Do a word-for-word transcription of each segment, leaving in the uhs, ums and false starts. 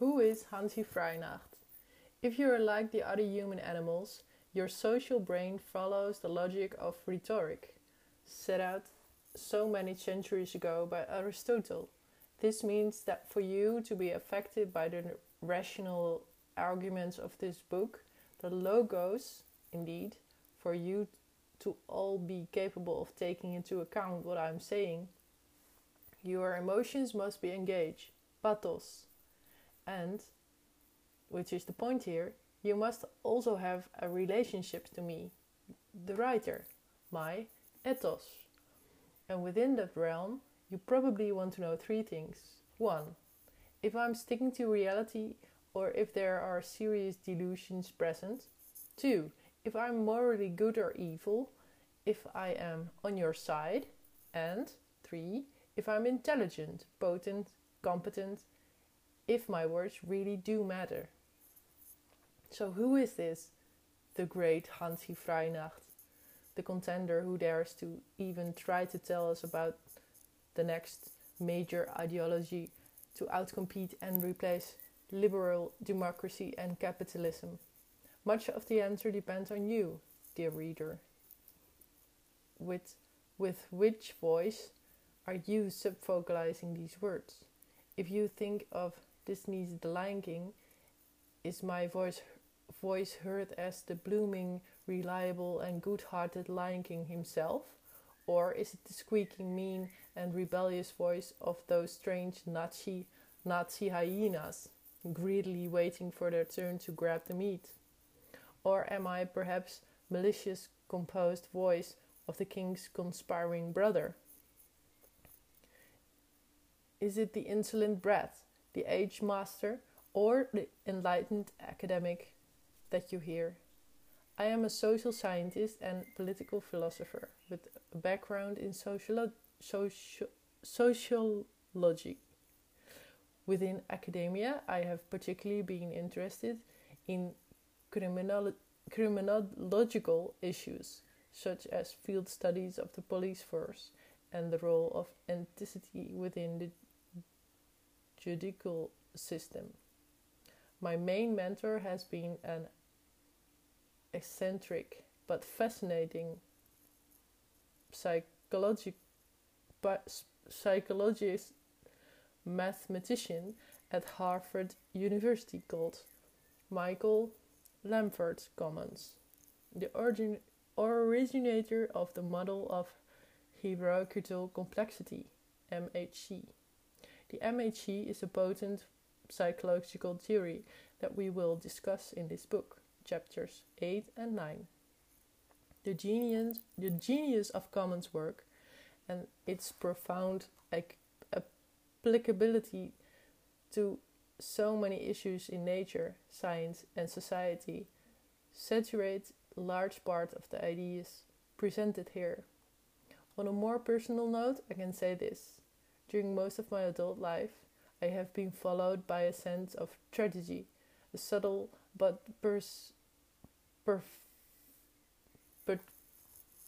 Who is Hanzi Freinacht? If you are like the other human animals, your social brain follows the logic of rhetoric, set out so many centuries ago by Aristotle. This means that for you to be affected by the rational arguments of this book, the logos, indeed, for you to all be capable of taking into account what I'm saying, your emotions must be engaged, pathos. And, which is the point here, you must also have a relationship to me, the writer, my ethos. And within that realm, you probably want to know three things. One, if I'm sticking to reality or if there are serious delusions present. Two, if I'm morally good or evil, if I am on your side. And three, if I'm intelligent, potent, competent, if my words really do matter. So who is this, the great Hanzi Freinacht, the contender who dares to even try to tell us about the next major ideology to outcompete and replace liberal democracy and capitalism? Much of the answer depends on you, dear reader. With, with which voice are you subvocalizing these words? If you think of Disney's The Lion King, is my voice voice heard as the blooming, reliable and good-hearted Lion King himself? Or is it the squeaking, mean and rebellious voice of those strange Nazi, Nazi hyenas, greedily waiting for their turn to grab the meat? Or am I perhaps malicious, composed voice of the king's conspiring brother? Is it the insolent brat, the age master, or the enlightened academic that you hear? I am a social scientist and political philosopher with a background in sociolo- socio- sociology. Within academia, I have particularly been interested in criminolo- criminological issues, such as field studies of the police force and the role of ethnicity within the judicial system. My main mentor has been an eccentric but fascinating psychologi- psychologist mathematician at Harvard University called Michael Lamford Commons, the origin- originator of the model of hierarchical complexity, M H C. The M H C is a potent psychological theory that we will discuss in this book, chapters eight and nine. The genius, the genius of Commons' work and its profound ac- applicability to so many issues in nature, science and society saturates a large part of the ideas presented here. On a more personal note, I can say this. During most of my adult life, I have been followed by a sense of tragedy, a subtle but pers- perf- per-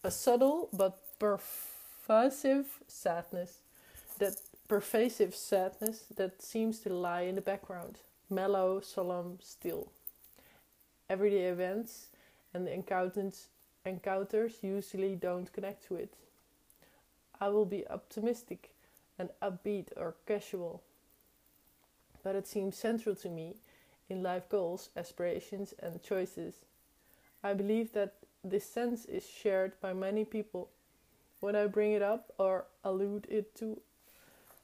a subtle but pervasive sadness, that pervasive sadness that seems to lie in the background, mellow, solemn, still. Everyday events and the encounters encounters usually don't connect to it. I will be optimistic and upbeat or casual. But it seems central to me in life goals, aspirations and choices. I believe that this sense is shared by many people. When I bring it up or allude it to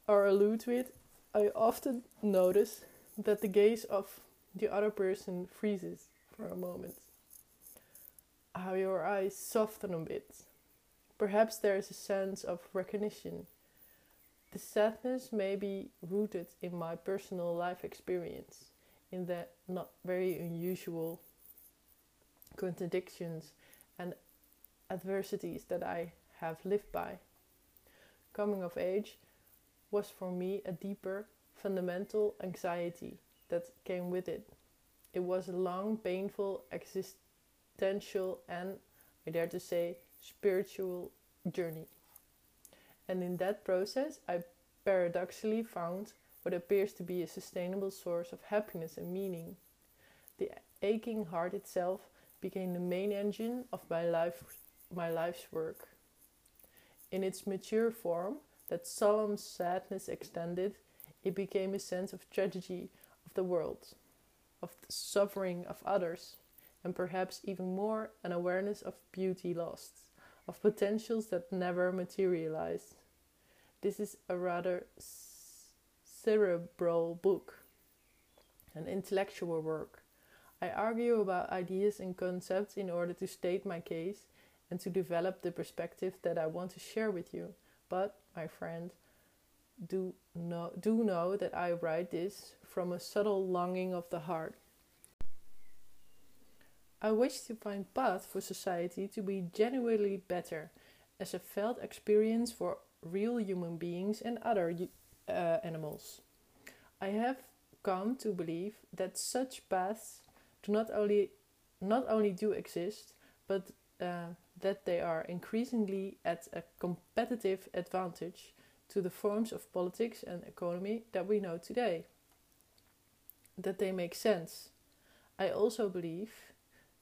or allude to it, I often notice that the gaze of the other person freezes for a moment. How your eyes soften a bit. Perhaps there is a sense of recognition. The sadness may be rooted in my personal life experience, in the not very unusual contradictions and adversities that I have lived by. Coming of age was for me a deeper, fundamental anxiety that came with it. It was a long, painful, existential and, I dare to say, spiritual journey. And in that process, I paradoxically found what appears to be a sustainable source of happiness and meaning. The aching heart itself became the main engine of my life, my life's work. In its mature form, that solemn sadness extended, it became a sense of tragedy of the world, of the suffering of others, and perhaps even more an awareness of beauty lost, of potentials that never materialized. This is a rather cerebral book, an intellectual work. I argue about ideas and concepts in order to state my case and to develop the perspective that I want to share with you. But, my friend, do know, do know that I write this from a subtle longing of the heart. I wish to find paths for society to be genuinely better, as a felt experience for real human beings and other uh, animals. I have come to believe that such paths do not only not only do exist, but uh, that they are increasingly at a competitive advantage to the forms of politics and economy that we know today. That they make sense. I also believe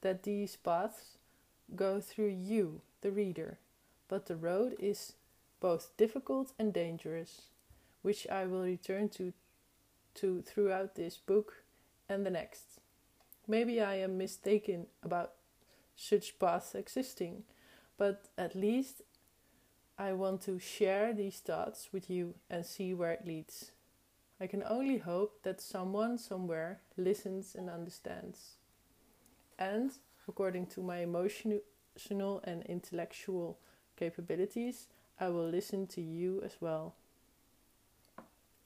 that these paths go through you, the reader, but the road is both difficult and dangerous, which I will return to, to throughout this book and the next. Maybe I am mistaken about such paths existing, but at least I want to share these thoughts with you and see where it leads. I can only hope that someone somewhere listens and understands. And, according to my emotional and intellectual capabilities, I will listen to you as well.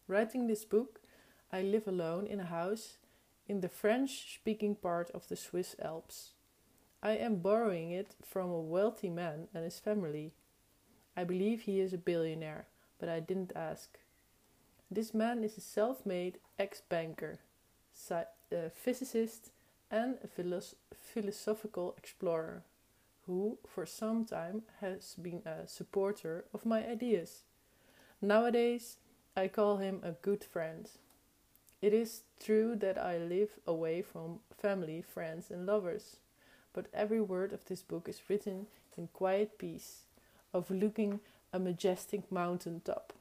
Writing this book, I live alone in a house in the French-speaking part of the Swiss Alps. I am borrowing it from a wealthy man and his family. I believe he is a billionaire, but I didn't ask. This man is a self-made ex-banker, sci- uh, physicist, and a philosoph- philosophical explorer, who for some time has been a supporter of my ideas. Nowadays, I call him a good friend. It is true that I live away from family, friends, and lovers, but every word of this book is written in quiet peace, overlooking a majestic mountain top,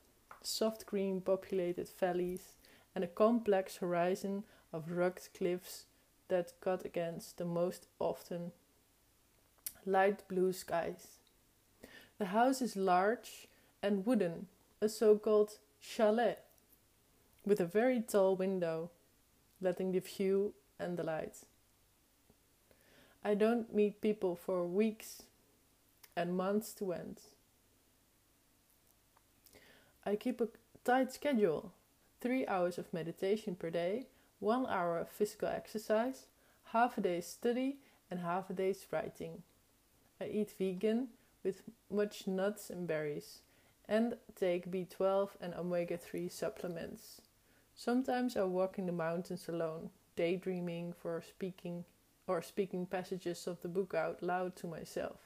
soft green populated valleys, and a complex horizon of rugged cliffs that cut against the most often light blue skies. The house is large and wooden, a so-called chalet, with a very tall window, letting the view and the light. I don't meet people for weeks and months to end. I keep a tight schedule, three hours of meditation per day, one hour of physical exercise, half a day's study, and half a day's writing. I eat vegan with much nuts and berries, and take B twelve and omega three supplements. Sometimes I walk in the mountains alone, daydreaming for speaking or speaking passages of the book out loud to myself.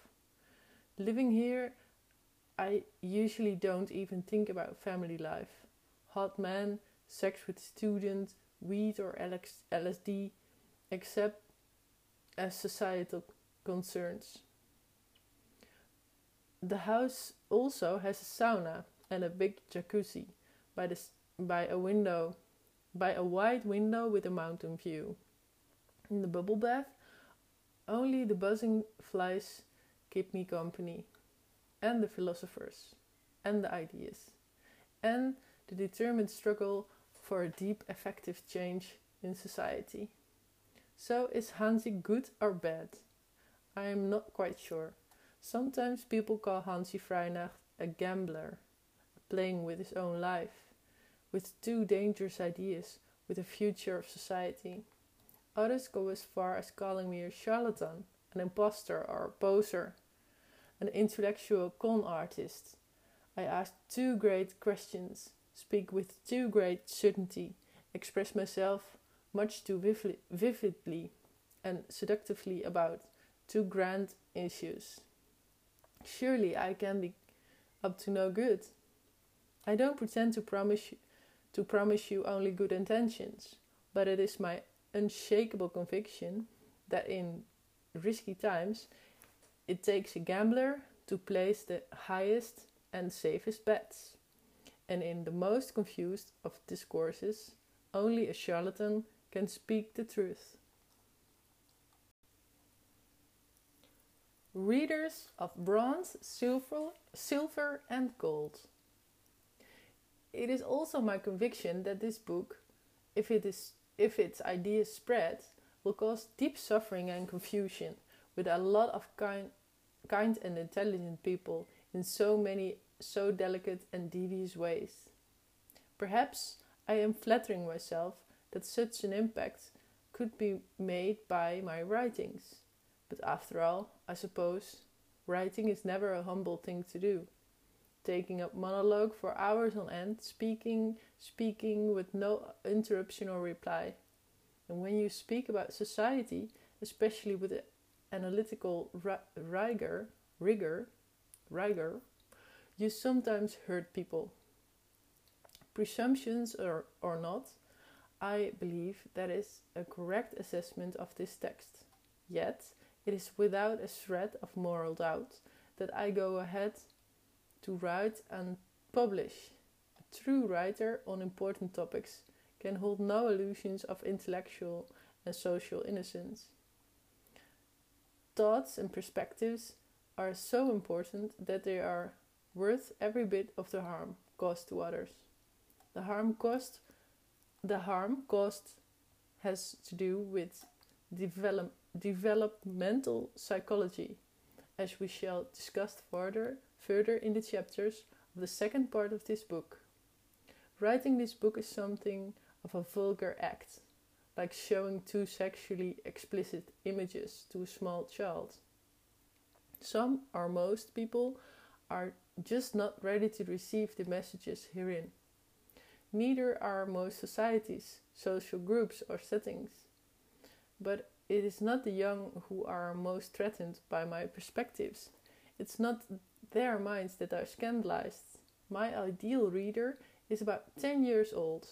Living here, I usually don't even think about family life. Hot man, sex with students, weed or L S D, except as societal concerns. The house also has a sauna and a big jacuzzi by the by a window, by a wide window with a mountain view. In the bubble bath, only the buzzing flies keep me company, and the philosophers, and the ideas, and the determined struggle for a deep, effective change in society. So is Hanzi good or bad? I am not quite sure. Sometimes people call Hanzi Freinacht a gambler, playing with his own life, with two dangerous ideas, with the future of society. Others go as far as calling me a charlatan, an imposter or a poser, an intellectual con artist. I ask two great questions, speak with too great certainty, express myself much too vividly, vividly and seductively about too grand issues. Surely I can be up to no good. I don't pretend to promise to promise you only good intentions, but it is my unshakable conviction that in risky times it takes a gambler to place the highest and safest bets, and in the most confused of discourses only a charlatan can speak the truth. Readers of bronze, silver, silver and gold. It is also my conviction that this book, if it is if its ideas spread, will cause deep suffering and confusion with a lot of kind, kind and intelligent people in so many so delicate and devious ways. Perhaps I am flattering myself that such an impact could be made by my writings, but after all, I suppose, writing is never a humble thing to do. Taking up monologue for hours on end, speaking, speaking with no interruption or reply. And when you speak about society, especially with analytical rigor, rigor, rigor, you sometimes hurt people. Presumptions or, or not, I believe that is a correct assessment of this text. Yet, it is without a shred of moral doubt that I go ahead to write and publish. A true writer on important topics can hold no illusions of intellectual and social innocence. Thoughts and perspectives are so important that they are worth every bit of the harm caused to others. The harm caused, the harm caused has to do with develop, developmental psychology, as we shall discuss further, further in the chapters of the second part of this book. Writing this book is something of a vulgar act, like showing two sexually explicit images to a small child. Some or most people are just not ready to receive the messages herein. Neither are most societies, social groups or settings. But it is not the young who are most threatened by my perspectives. It's not their minds that are scandalized. My ideal reader is about ten years old.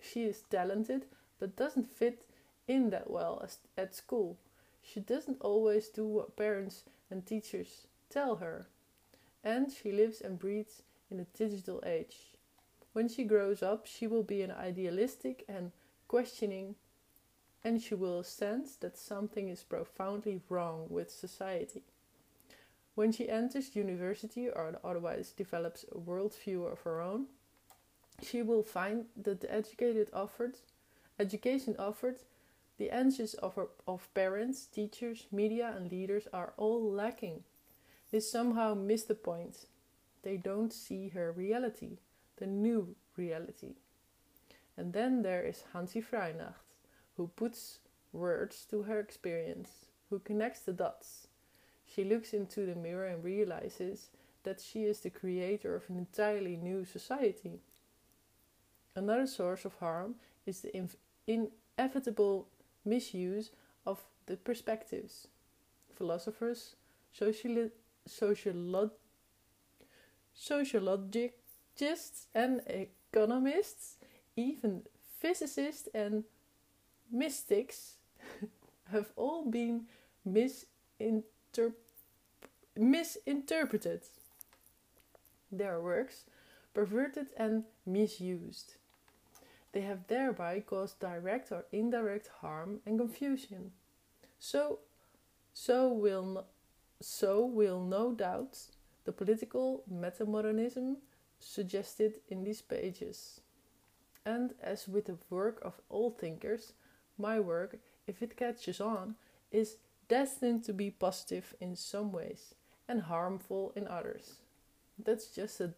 She is talented but doesn't fit in that well as at school. She doesn't always do what parents and teachers tell her. And she lives and breathes in the digital age. When she grows up, she will be an idealistic and questioning, and she will sense that something is profoundly wrong with society. When she enters university or otherwise develops a worldview of her own, she will find that the educated offered, education offered, the answers of, her, of parents, teachers, media and leaders are all lacking. They somehow miss the point. They don't see her reality, the new reality. And then there is Hanzi Freinacht, who puts words to her experience, who connects the dots. She looks into the mirror and realizes that she is the creator of an entirely new society. Another source of harm is the inevitable misuse of the perspectives. Philosophers, sociali- sociolo- sociologists and economists, even physicists and mystics have all been misinter- misinterpreted, their works perverted and misused. They have thereby caused direct or indirect harm and confusion. So, so will no, so will no doubt the political metamodernism suggested in these pages. And as with the work of all thinkers, my work, if it catches on, is destined to be positive in some ways and harmful in others. That's just a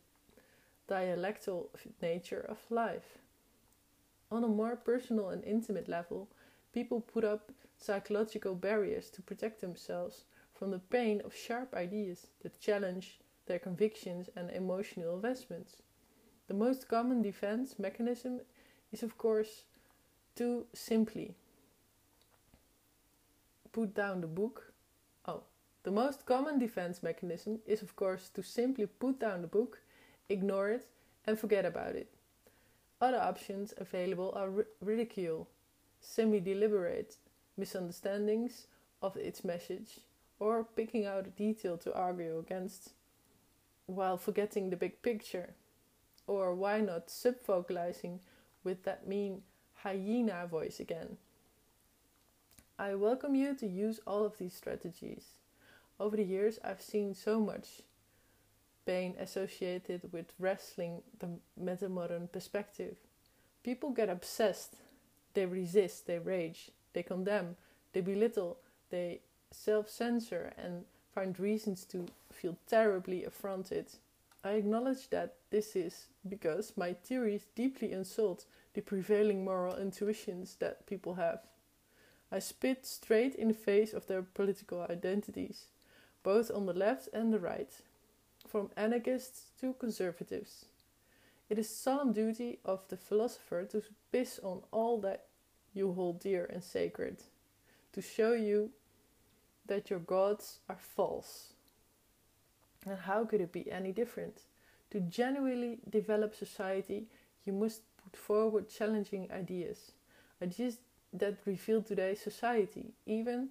dialectical nature of life. On a more personal and intimate level, people put up psychological barriers to protect themselves from the pain of sharp ideas that challenge their convictions and emotional investments. The most common defense mechanism is, of course, to simply put down the book. Oh, the most common defense mechanism is, of course, to simply put down the book, ignore it, and forget about it. Other options available are ri- ridicule, semi-deliberate misunderstandings of its message, or picking out a detail to argue against while forgetting the big picture. Or why not sub-vocalizing with that mean hyena voice again? I welcome you to use all of these strategies. Over the years, I've seen so much pain associated with wrestling the metamodern perspective. People get obsessed, they resist, they rage, they condemn, they belittle, they self-censor and find reasons to feel terribly affronted. I acknowledge that this is because my theories deeply insult the prevailing moral intuitions that people have. I spit straight in the face of their political identities, both on the left and the right, from anarchists to conservatives. It is solemn duty of the philosopher to piss on all that you hold dear and sacred, to show you that your gods are false. And how could it be any different? To genuinely develop society, you must put forward challenging ideas, ideas that reveal today's society, even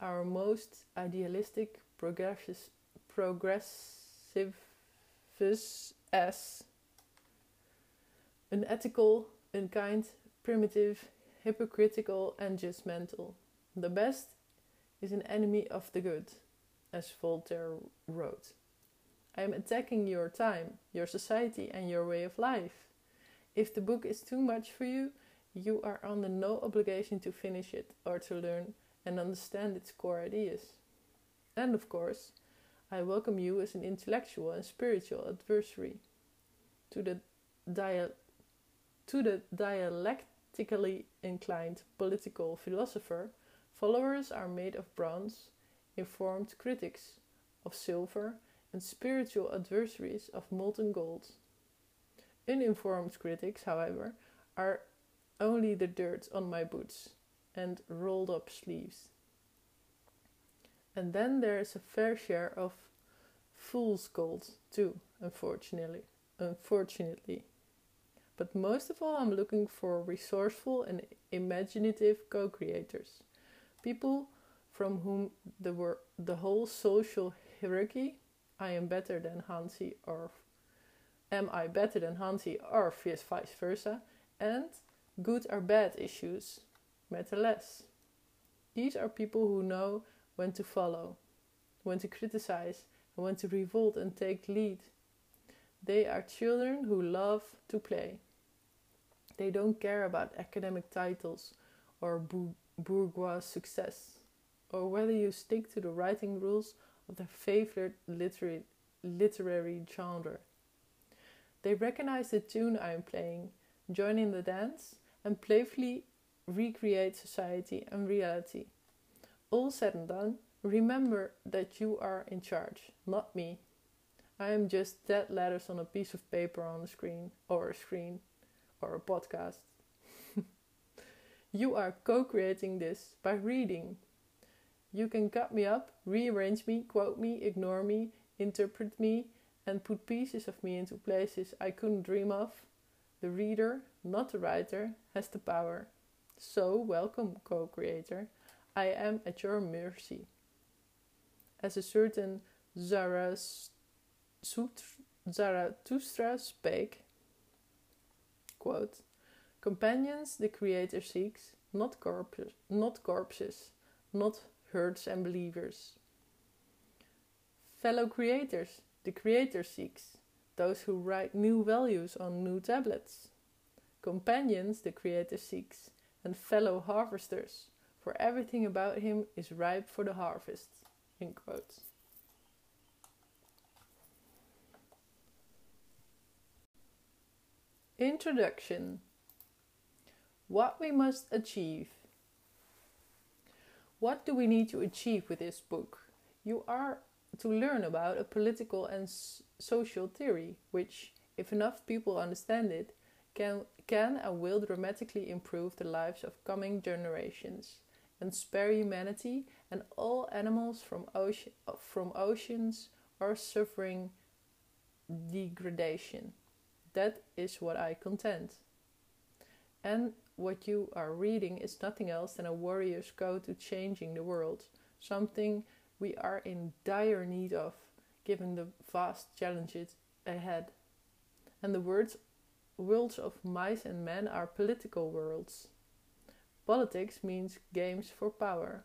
our most idealistic, progressive, progressives as unethical, unkind, primitive, hypocritical, and judgmental. The best is an enemy of the good, as Voltaire wrote. I am attacking your time, your society, and your way of life. If the book is too much for you, you are under no obligation to finish it or to learn and understand its core ideas. And of course, I welcome you as an intellectual and spiritual adversary to the dia- to the dialectically inclined political philosopher. Followers are made of bronze, informed critics of silver, and spiritual adversaries of molten gold. Uninformed critics, however, are only the dirt on my boots and rolled up sleeves. And then there is a fair share of fool's gold too, unfortunately. Unfortunately. But most of all, I'm looking for resourceful and imaginative co-creators, people from whom the wor- the whole social hierarchy, I am better than Hanzi, or am I better than Hanzi, or vice versa, and good or bad issues matter less. These are people who know when to follow, when to criticize, and when to revolt and take lead. They are children who love to play. They don't care about academic titles or bu- bourgeois success, or whether you stick to the writing rules of their favorite literary, literary genre. They recognize the tune I am playing, join in the dance, and playfully recreate society and reality. All said and done, remember that you are in charge, not me. I am just dead letters on a piece of paper on a screen, or a screen, or a podcast. You are co-creating this by reading. You can cut me up, rearrange me, quote me, ignore me, interpret me, and put pieces of me into places I couldn't dream of. The reader, not the writer, has the power. So, welcome, co-creator. I am at your mercy. As a certain Zarathustra spake, quote, companions the creator seeks, not, corp- not corpses, not herds and believers. Fellow creators, the creator seeks, those who write new values on new tablets. Companions the creator seeks, and fellow harvesters, for everything about him is ripe for the harvest. End quote. Introduction. What we must achieve. What do we need to achieve with this book? You are to learn about a political and s- social theory, which, if enough people understand it, can, can and will dramatically improve the lives of coming generations, and spare humanity and all animals from, oce- from oceans or suffering degradation. That is what I contend. And what you are reading is nothing else than a warrior's code to changing the world, something we are in dire need of, given the vast challenges ahead. And the words, worlds of mice and men are political worlds. Politics means games for power.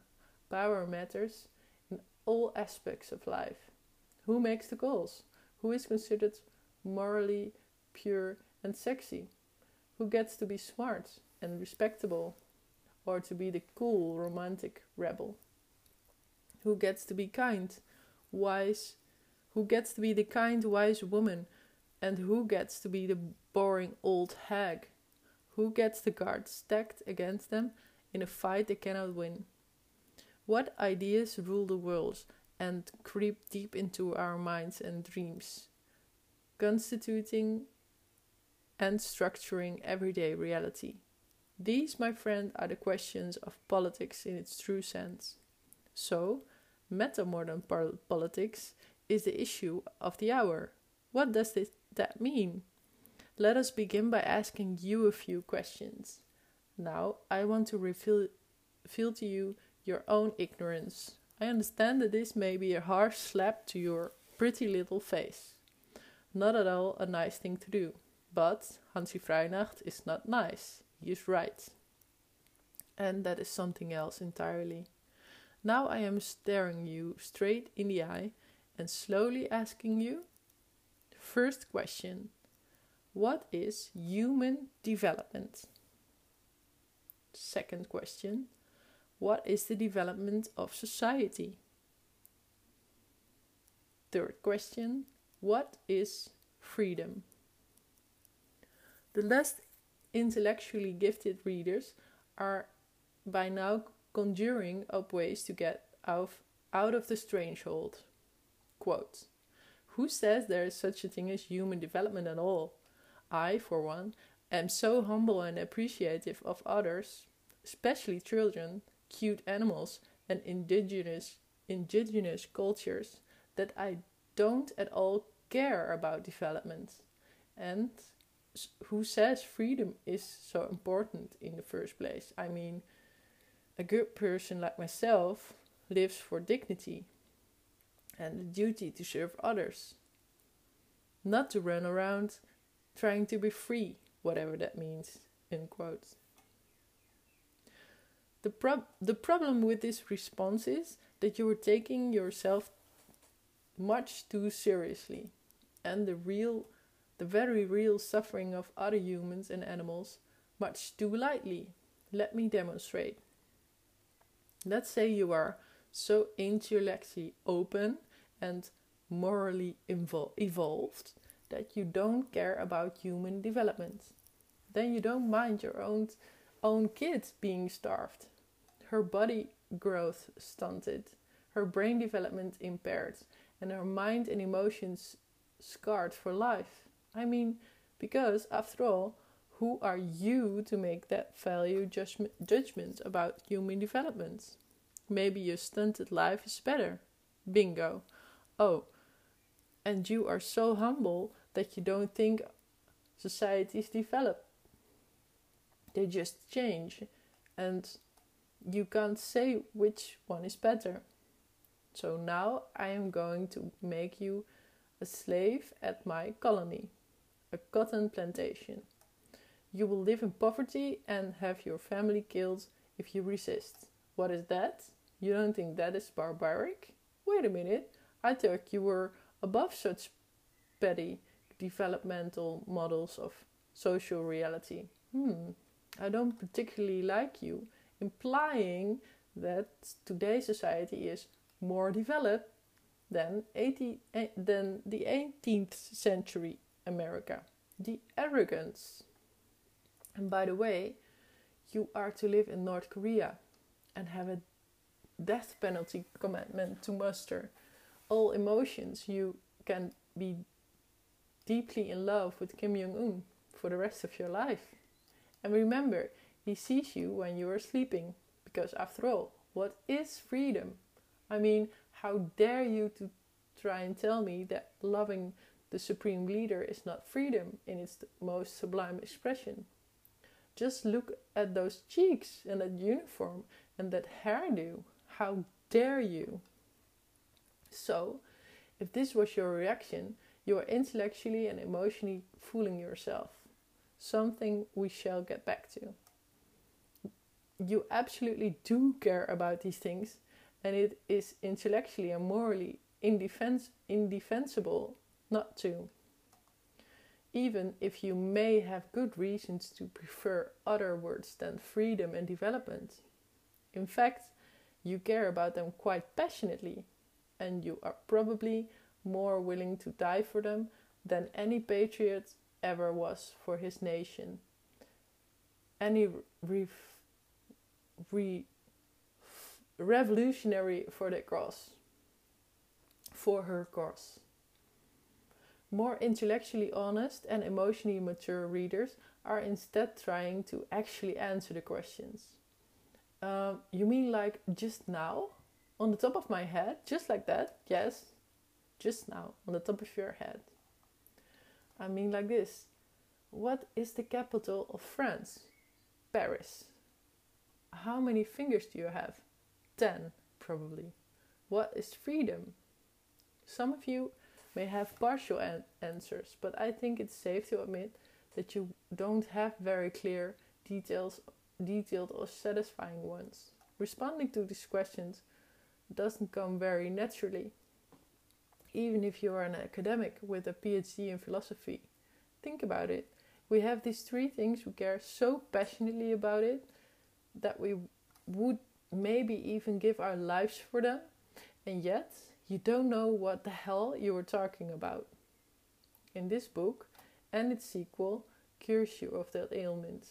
Power matters in all aspects of life. Who makes the calls? Who is considered morally pure and sexy? Who gets to be smart and respectable, or to be the cool, romantic rebel? Who gets to be kind, wise? Who gets to be the kind, wise woman? And who gets to be the boring old hag? Who gets the cards stacked against them in a fight they cannot win? What ideas rule the world and creep deep into our minds and dreams, constituting and structuring everyday reality? These, my friend, are the questions of politics in its true sense. So, metamodern pol- politics is the issue of the hour. What does this, that mean? Let us begin by asking you a few questions. Now, I want to reveal, reveal to you your own ignorance. I understand that this may be a harsh slap to your pretty little face. Not at all a nice thing to do. But Hanzi Freinacht is not nice. He is right. And that is something else entirely. Now I am staring you straight in the eye and slowly asking you. First question. What is human development? Second question. What is the development of society? Third question. What is freedom? The less intellectually gifted readers are by now conjuring up ways to get out of the strangehold. Quote, who says there is such a thing as human development at all? I, for one, am so humble and appreciative of others, especially children, cute animals, and indigenous, indigenous cultures, that I don't at all care about development. And who says freedom is so important in the first place? I mean, a good person like myself lives for dignity and the duty to serve others. Not to run around trying to be free, whatever that means, unquote. The, prob- the problem with this response is that you are taking yourself much too seriously, and the real The very real suffering of other humans and animals much too lightly. Let me demonstrate. Let's say you are so intellectually open and morally evol- evolved that you don't care about human development. Then you don't mind your own, own kid being starved, her body growth stunted, her brain development impaired, and her mind and emotions scarred for life. I mean, because, after all, who are you to make that value judgment, judgment about human development? Maybe your stunted life is better. Bingo. Oh, and you are so humble that you don't think societies develop. They just change, and you can't say which one is better. So now I am going to make you a slave at my colony. A cotton plantation. You will live in poverty and have your family killed if you resist. What is that? You don't think that is barbaric? Wait a minute, I thought you were above such petty developmental models of social reality. Hmm, I don't particularly like you, implying that today's society is more developed than, eighty, than the eighteenth century America. The arrogance. And by the way, you are to live in North Korea and have a death penalty commandment to muster. All emotions. You can be deeply in love with Kim Jong-un for the rest of your life. And remember, he sees you when you are sleeping. Because after all, what is freedom? I mean, how dare you to try and tell me that loving the supreme leader is not freedom in its most sublime expression. Just look at those cheeks and that uniform and that hairdo. How dare you? So, if this was your reaction, you are intellectually and emotionally fooling yourself. Something we shall get back to. You absolutely do care about these things, and it is intellectually and morally indefens- indefensible not to. Even if you may have good reasons to prefer other words than freedom and development. In fact, you care about them quite passionately, and you are probably more willing to die for them than any patriot ever was for his nation. Any re- re- revolutionary for the cause, for her cause. More intellectually honest and emotionally mature readers are instead trying to actually answer the questions. Um, you mean like just now? On the top of my head? Just like that? Yes. Just now, on the top of your head. I mean like this. What is the capital of France? Paris. How many fingers do you have? Ten, probably. What is freedom? Some of you may have partial an- answers, but I think it's safe to admit that you don't have very clear, details, detailed or satisfying ones. Responding to these questions doesn't come very naturally. Even if you are an academic with a P H D in philosophy. Think about it. We have these three things we care so passionately about it that we would maybe even give our lives for them. And yet, you don't know what the hell you are talking about. In this book and its sequel cures you of that ailment.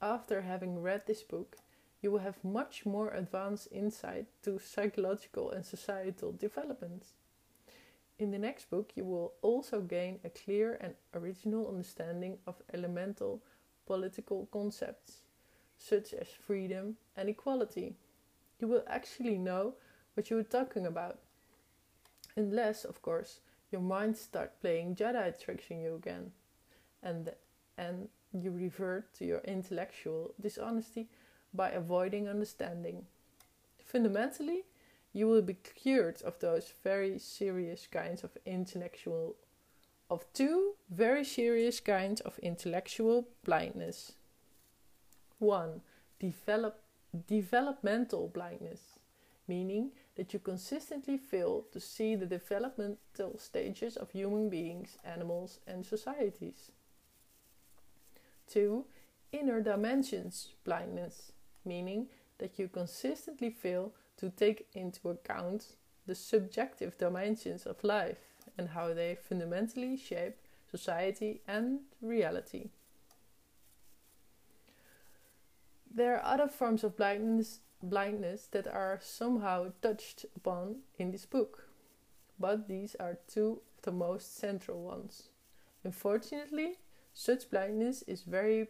After having read this book, you will have much more advanced insight to psychological and societal developments. In the next book, you will also gain a clear and original understanding of elemental political concepts, such as freedom and equality. You will actually know what you are talking about. Unless, of course, your mind starts playing Jedi tricks on you again, and, and you revert to your intellectual dishonesty by avoiding understanding. Fundamentally, you will be cured of those very serious kinds of intellectual, of two very serious kinds of intellectual blindness. One, develop, developmental blindness, meaning that you consistently fail to see the developmental stages of human beings, animals, and societies. Two, inner dimensions blindness, meaning that you consistently fail to take into account the subjective dimensions of life and how they fundamentally shape society and reality. There are other forms of blindness, blindness that are somehow touched upon in this book, but these are two of the most central ones. Unfortunately, such blindness is very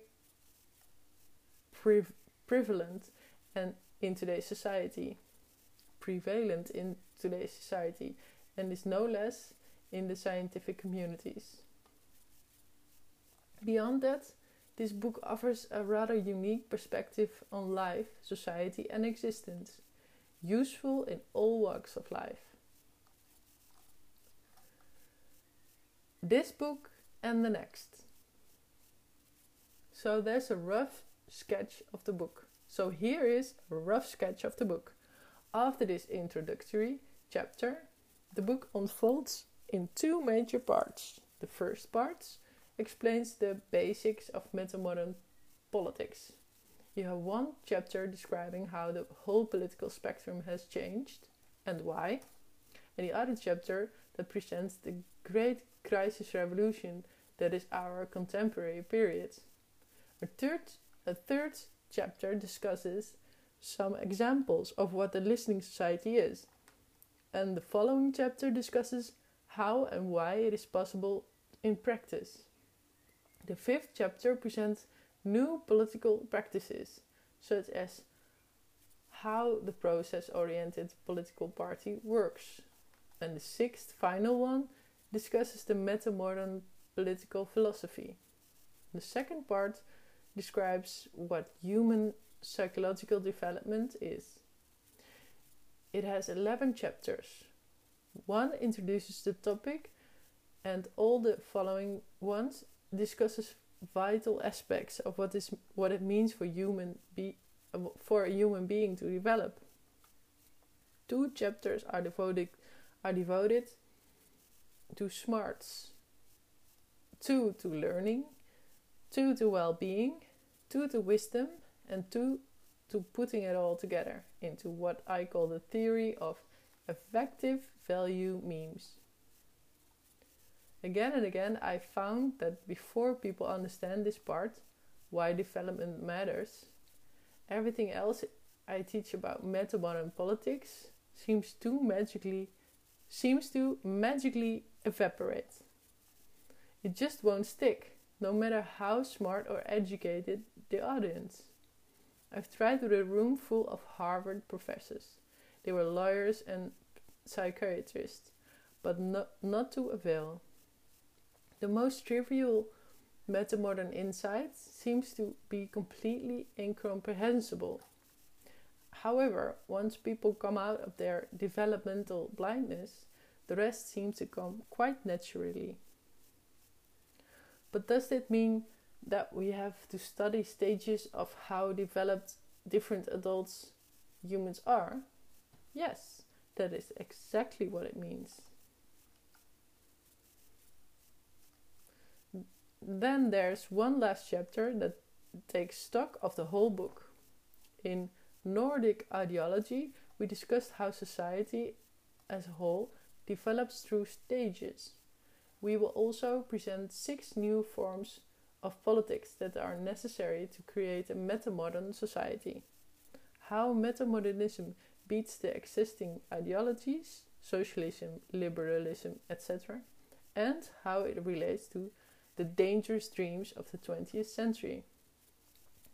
pre- prevalent and in today's society, prevalent in today's society, and is no less in the scientific communities. Beyond that, this book offers a rather unique perspective on life, society, and existence, useful in all walks of life. This book and the next. So there's a rough sketch of the book. So here is a rough sketch of the book. After this introductory chapter, the book unfolds in two major parts. The first part explains the basics of metamodern politics. You have one chapter describing how the whole political spectrum has changed and why, and the other chapter that presents the great crisis revolution that is our contemporary period. A third, a third chapter discusses some examples of what the listening society is, and the following chapter discusses how and why it is possible in practice. The fifth chapter presents new political practices, such as how the process-oriented political party works, and the sixth final one discusses the metamodern political philosophy. The second part describes what human psychological development is. It has eleven chapters. One introduces the topic, and all the following ones discusses vital aspects of what is what it means for human be for a human being to develop. Two chapters are devoted are devoted to smarts, two to learning, two to well-being, two to wisdom, and two to putting it all together into what I call the theory of effective value memes. Again and again, I found that before people understand this part, why development matters, everything else I teach about meta-modern politics seems to magically seems to magically evaporate. It just won't stick, no matter how smart or educated the audience. I've tried with a room full of Harvard professors. They were lawyers and psychiatrists, but no, not to avail. The most trivial metamodern insight seems to be completely incomprehensible. However, once people come out of their developmental blindness, the rest seems to come quite naturally. But does that mean that we have to study stages of how developed different adults humans are? Yes, that is exactly what it means. Then there's one last chapter that takes stock of the whole book. In Nordic Ideology, we discussed how society as a whole develops through stages. We will also present six new forms of politics that are necessary to create a metamodern society. How metamodernism beats the existing ideologies, socialism, liberalism, et cetera, and how it relates to the dangerous dreams of the twentieth century,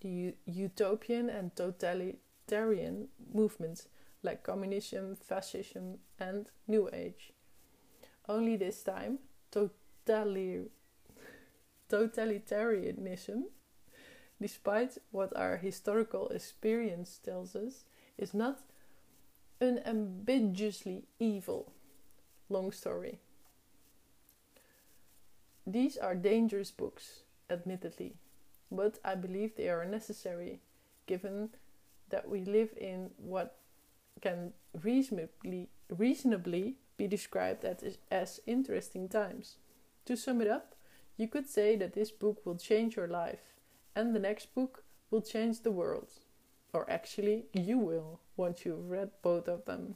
the utopian and totalitarian movements like communism, fascism, and New Age. Only this time, Totali- totalitarianism, despite what our historical experience tells us, is not unambiguously evil. Long story. These are dangerous books, admittedly, but I believe they are necessary, given that we live in what can reasonably reasonably be described as, as interesting times. To sum it up, you could say that this book will change your life, and the next book will change the world. Or actually, you will, once you've read both of them.